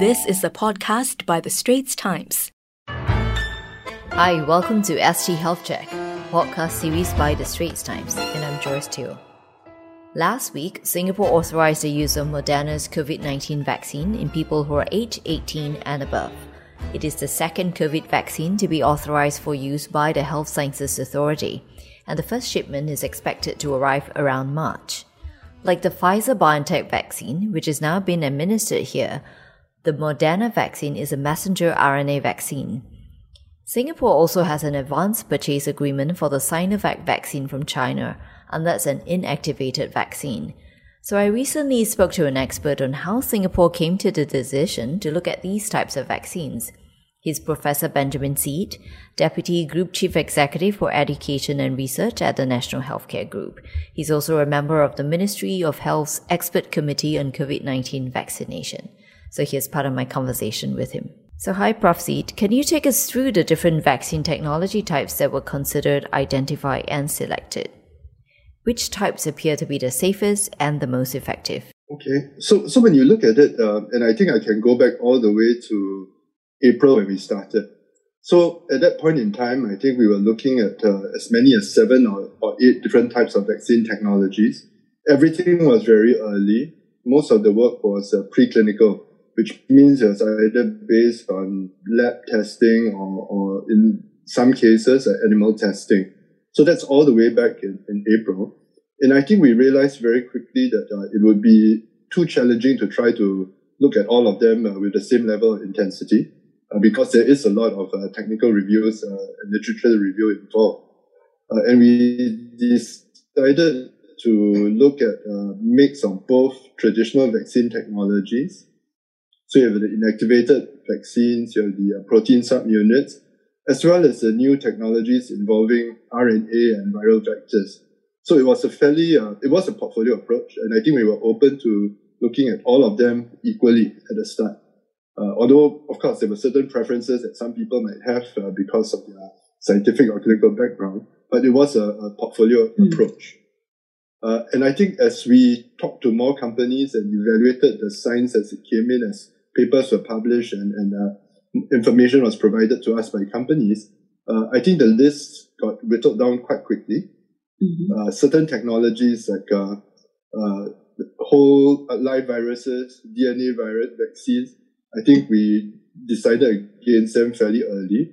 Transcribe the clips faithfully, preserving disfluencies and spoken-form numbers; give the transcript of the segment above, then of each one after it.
This is a podcast by The Straits Times. Hi, welcome to S T Health Check, podcast series by The Straits Times, and I'm Joyce Teo. Last week, Singapore authorised the use of Moderna's covid nineteen vaccine in people who are aged eighteen and above. It is the second COVID vaccine to be authorised for use by the Health Sciences Authority, and the first shipment is expected to arrive around March. Like the Pfizer-BioNTech vaccine, which has now been administered here, the Moderna vaccine is a messenger R N A vaccine. Singapore also has an advance purchase agreement for the Sinovac vaccine from China, and that's an inactivated vaccine. So I recently spoke to an expert on how Singapore came to the decision to look at these types of vaccines. He's Professor Benjamin Seet, Deputy Group Chief Executive for Education and Research at the National Healthcare Group. He's also a member of the Ministry of Health's Expert Committee on covid nineteen vaccination. So here's part of my conversation with him. So hi, Professor Seet. Can you take us through the different vaccine technology types that were considered, identified and selected? Which types appear to be the safest and the most effective? Okay, so, so when you look at it, uh, and I think I can go back all the way to April when we started. So at that point in time, I think we were looking at uh, as many as seven or, or eight different types of vaccine technologies. Everything was very early. Most of the work was uh, preclinical, which means it was either based on lab testing or, or in some cases, uh, animal testing. So that's all the way back in, in April. And I think we realized very quickly that uh, it would be too challenging to try to look at all of them uh, with the same level of intensity. Uh, because there is a lot of uh, technical reviews uh, and literature review involved. Uh, and we decided to look at a mix of both traditional vaccine technologies. So you have the inactivated vaccines, you have the uh, protein subunits, as well as the new technologies involving R N A and viral vectors. So it was a fairly, uh, it was a portfolio approach. And I think we were open to looking at all of them equally at the start. Uh, although, of course, there were certain preferences that some people might have uh, because of their scientific or clinical background, but it was a, a portfolio mm. approach. Uh, and I think as we talked to more companies and evaluated the science as it came in, as papers were published and, and uh, information was provided to us by companies, uh, I think the list got whittled down quite quickly. Mm-hmm. Uh, certain technologies like uh, uh, whole live viruses, D N A virus vaccines, I think we decided against them fairly early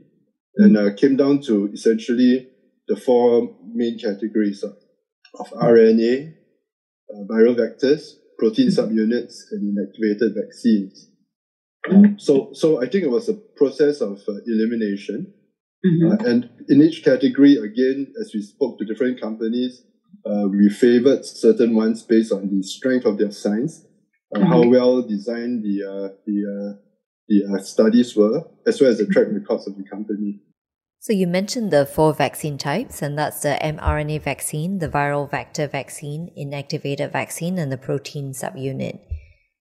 and uh, came down to essentially the four main categories of, of R N A, uh, viral vectors, protein subunits, and inactivated vaccines. Um, so, so I think it was a process of uh, elimination. Mm-hmm. Uh, and in each category, again, as we spoke to different companies, uh, we favored certain ones based on the strength of their science. Uh, how well designed the uh, the uh, the uh, studies were, as well as the track records of the company. So you mentioned the four vaccine types, and that's the mRNA vaccine, the viral vector vaccine, inactivated vaccine, and the protein subunit.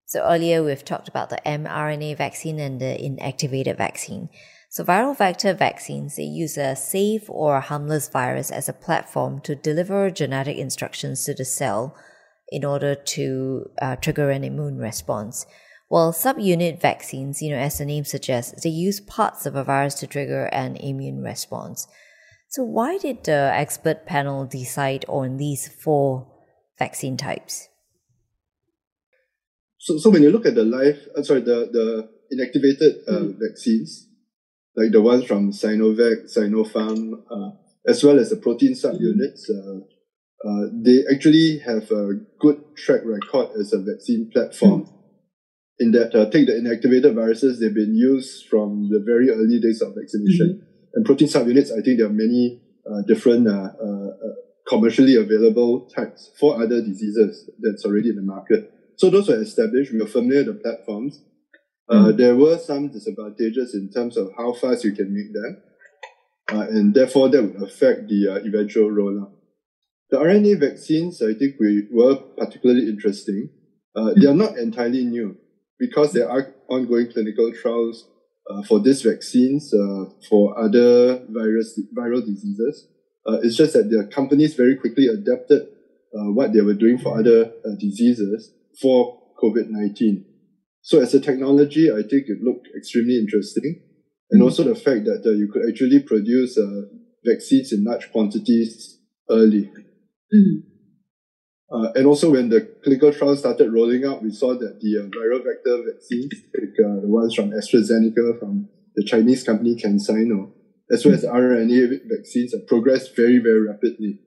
So earlier we've talked about the mRNA vaccine and the inactivated vaccine. So viral vector vaccines, they use a safe or harmless virus as a platform to deliver genetic instructions to the cell in order to uh, trigger an immune response. While subunit vaccines, you know, as the name suggests, they use parts of a virus to trigger an immune response. So why did the expert panel decide on these four vaccine types? So, so when you look at the live, uh, sorry, the, the inactivated uh, mm-hmm. vaccines, like the ones from Sinovac, Sinopharm, uh, as well as the protein subunits, mm-hmm. uh, Uh, they actually have a good track record as a vaccine platform mm. in that uh, take the inactivated viruses, they've been used from the very early days of vaccination. Mm-hmm. And protein subunits, I think there are many uh, different uh, uh, commercially available types for other diseases that's already in the market. So those were established. We were familiar with the platforms. Mm. Uh, there were some disadvantages in terms of how fast you can make them. Uh, and therefore, that would affect the uh, eventual rollout. The R N A vaccines, I think, we were particularly interesting. Uh, they are not entirely new because there are ongoing clinical trials uh, for these vaccines, uh, for other virus viral diseases. Uh, it's just that the companies very quickly adapted uh, what they were doing for other uh, diseases for covid nineteen. So as a technology, I think it looked extremely interesting. And also the fact that uh, you could actually produce uh, vaccines in large quantities early. Mm. Uh, and also when the clinical trials started rolling out, we saw that the uh, viral vector vaccines, like uh, the ones from AstraZeneca, from the Chinese company CanSino, as well as R N A vaccines, have progressed very, very rapidly.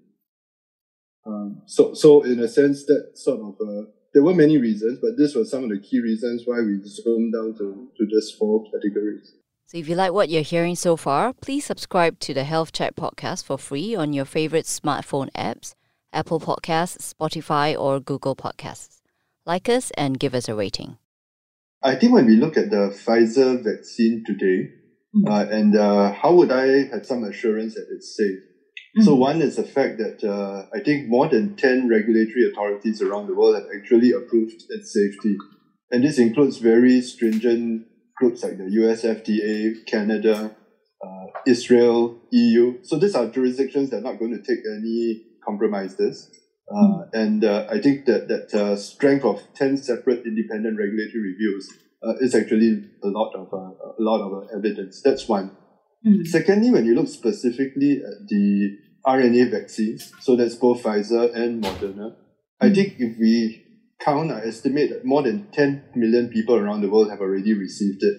Um, so, so in a sense, that sort of, uh, there were many reasons, but this was some of the key reasons why we zoomed down to, to just four categories. So if you like what you're hearing so far, please subscribe to the Health Check podcast for free on your favorite smartphone apps, Apple Podcasts, Spotify, or Google Podcasts. Like us and give us a rating. I think when we look at the Pfizer vaccine today, mm. uh, and uh, how would I have some assurance that it's safe? Mm. So one is the fact that uh, I think more than ten regulatory authorities around the world have actually approved its safety. And this includes very stringent groups like the U S F D A, Canada, uh, Israel, E U. So these are jurisdictions that are not going to take any compromises. Uh, mm. And uh, I think that that uh, strength of ten separate independent regulatory reviews uh, is actually a lot of uh, a lot of uh, evidence. That's one. Mm. Secondly, when you look specifically at the R N A vaccines, so that's both Pfizer and Moderna, I think if we count, I estimate that more than ten million people around the world have already received it.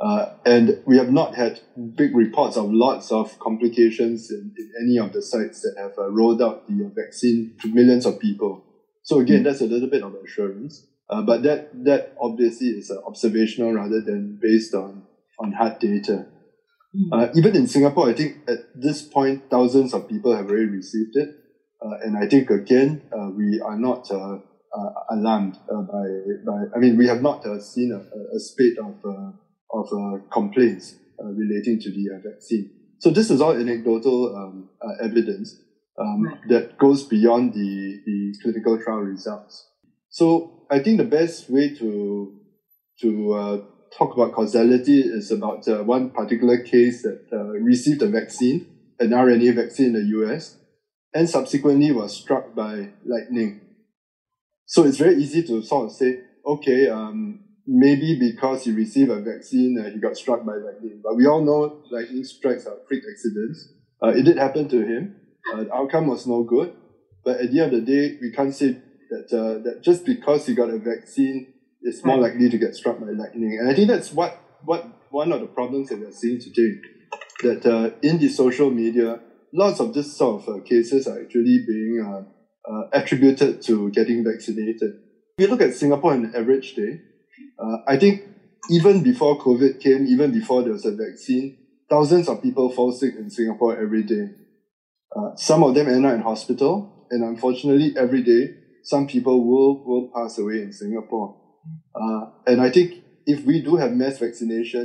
Uh, and we have not had big reports of lots of complications in, in any of the sites that have uh, rolled out the vaccine to millions of people. So again, mm. that's a little bit of assurance. Uh, but that that obviously is uh, observational rather than based on, on hard data. Mm. Uh, even in Singapore, I think at this point, thousands of people have already received it. Uh, and I think, again, uh, we are not... Uh, Uh, alarmed uh, by, by, I mean, we have not uh, seen a, a spate of uh, of uh, complaints uh, relating to the uh, vaccine. So this is all anecdotal um, uh, evidence um, right. that goes beyond the, the clinical trial results. So I think the best way to to uh, talk about causality is about uh, one particular case that uh, received a vaccine, an R N A vaccine in the U S, and subsequently was struck by lightning. So it's very easy to sort of say, okay, um, maybe because he received a vaccine, uh, he got struck by lightning. But we all know lightning strikes are freak accidents. Uh, it did happen to him. Uh, the outcome was no good. But at the end of the day, we can't say that uh, that just because he got a vaccine, it's more likely to get struck by lightning. And I think that's what, what one of the problems that we're seeing today, that uh, in the social media, lots of this sort of uh, cases are actually being... Uh, Uh, attributed to getting vaccinated. If you look at Singapore on an average day, uh, I think even before COVID came, even before there was a vaccine, thousands of people fall sick in Singapore every day. Uh, some of them end up in hospital, and unfortunately, every day, some people will, will pass away in Singapore. Uh, and I think if we do have mass vaccination,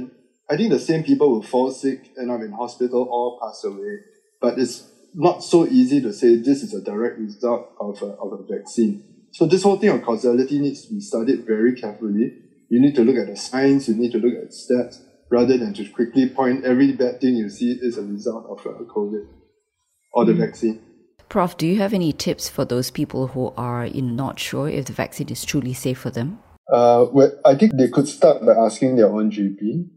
I think the same people will fall sick, end up in hospital, or pass away. But it's not so easy to say this is a direct result of a, of a vaccine. So this whole thing of causality needs to be studied very carefully. You need to look at the science, you need to look at stats, rather than to quickly point every bad thing you see is a result of uh, COVID or the mm. vaccine. Professor do you have any tips for those people who are not sure if the vaccine is truly safe for them? Uh, well, I think they could start by asking their own G P.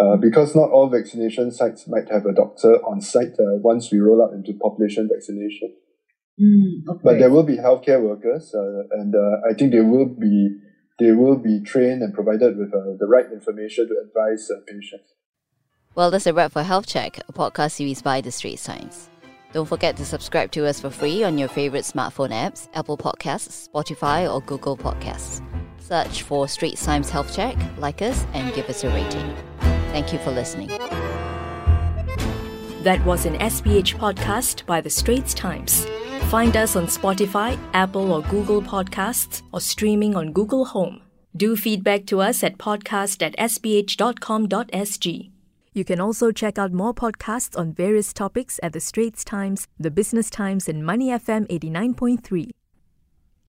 Uh, because not all vaccination sites might have a doctor on site uh, once we roll out into population vaccination. Mm, okay. But there will be healthcare workers, uh, and uh, I think they will be they will be trained and provided with uh, the right information to advise uh, patients. Well, that's a wrap for Health Check, a podcast series by The Straits Times. Don't forget to subscribe to us for free on your favorite smartphone apps, Apple Podcasts, Spotify, or Google Podcasts. Search for Straits Times Health Check, like us, and give us a rating. Thank you for listening. That was an S P H podcast by The Straits Times. Find us on Spotify, Apple or Google Podcasts, or streaming on Google Home. Do feedback to us at podcast at s p h dot com dot s g. You can also check out more podcasts on various topics at The Straits Times, The Business Times and Money F M eighty-nine point three.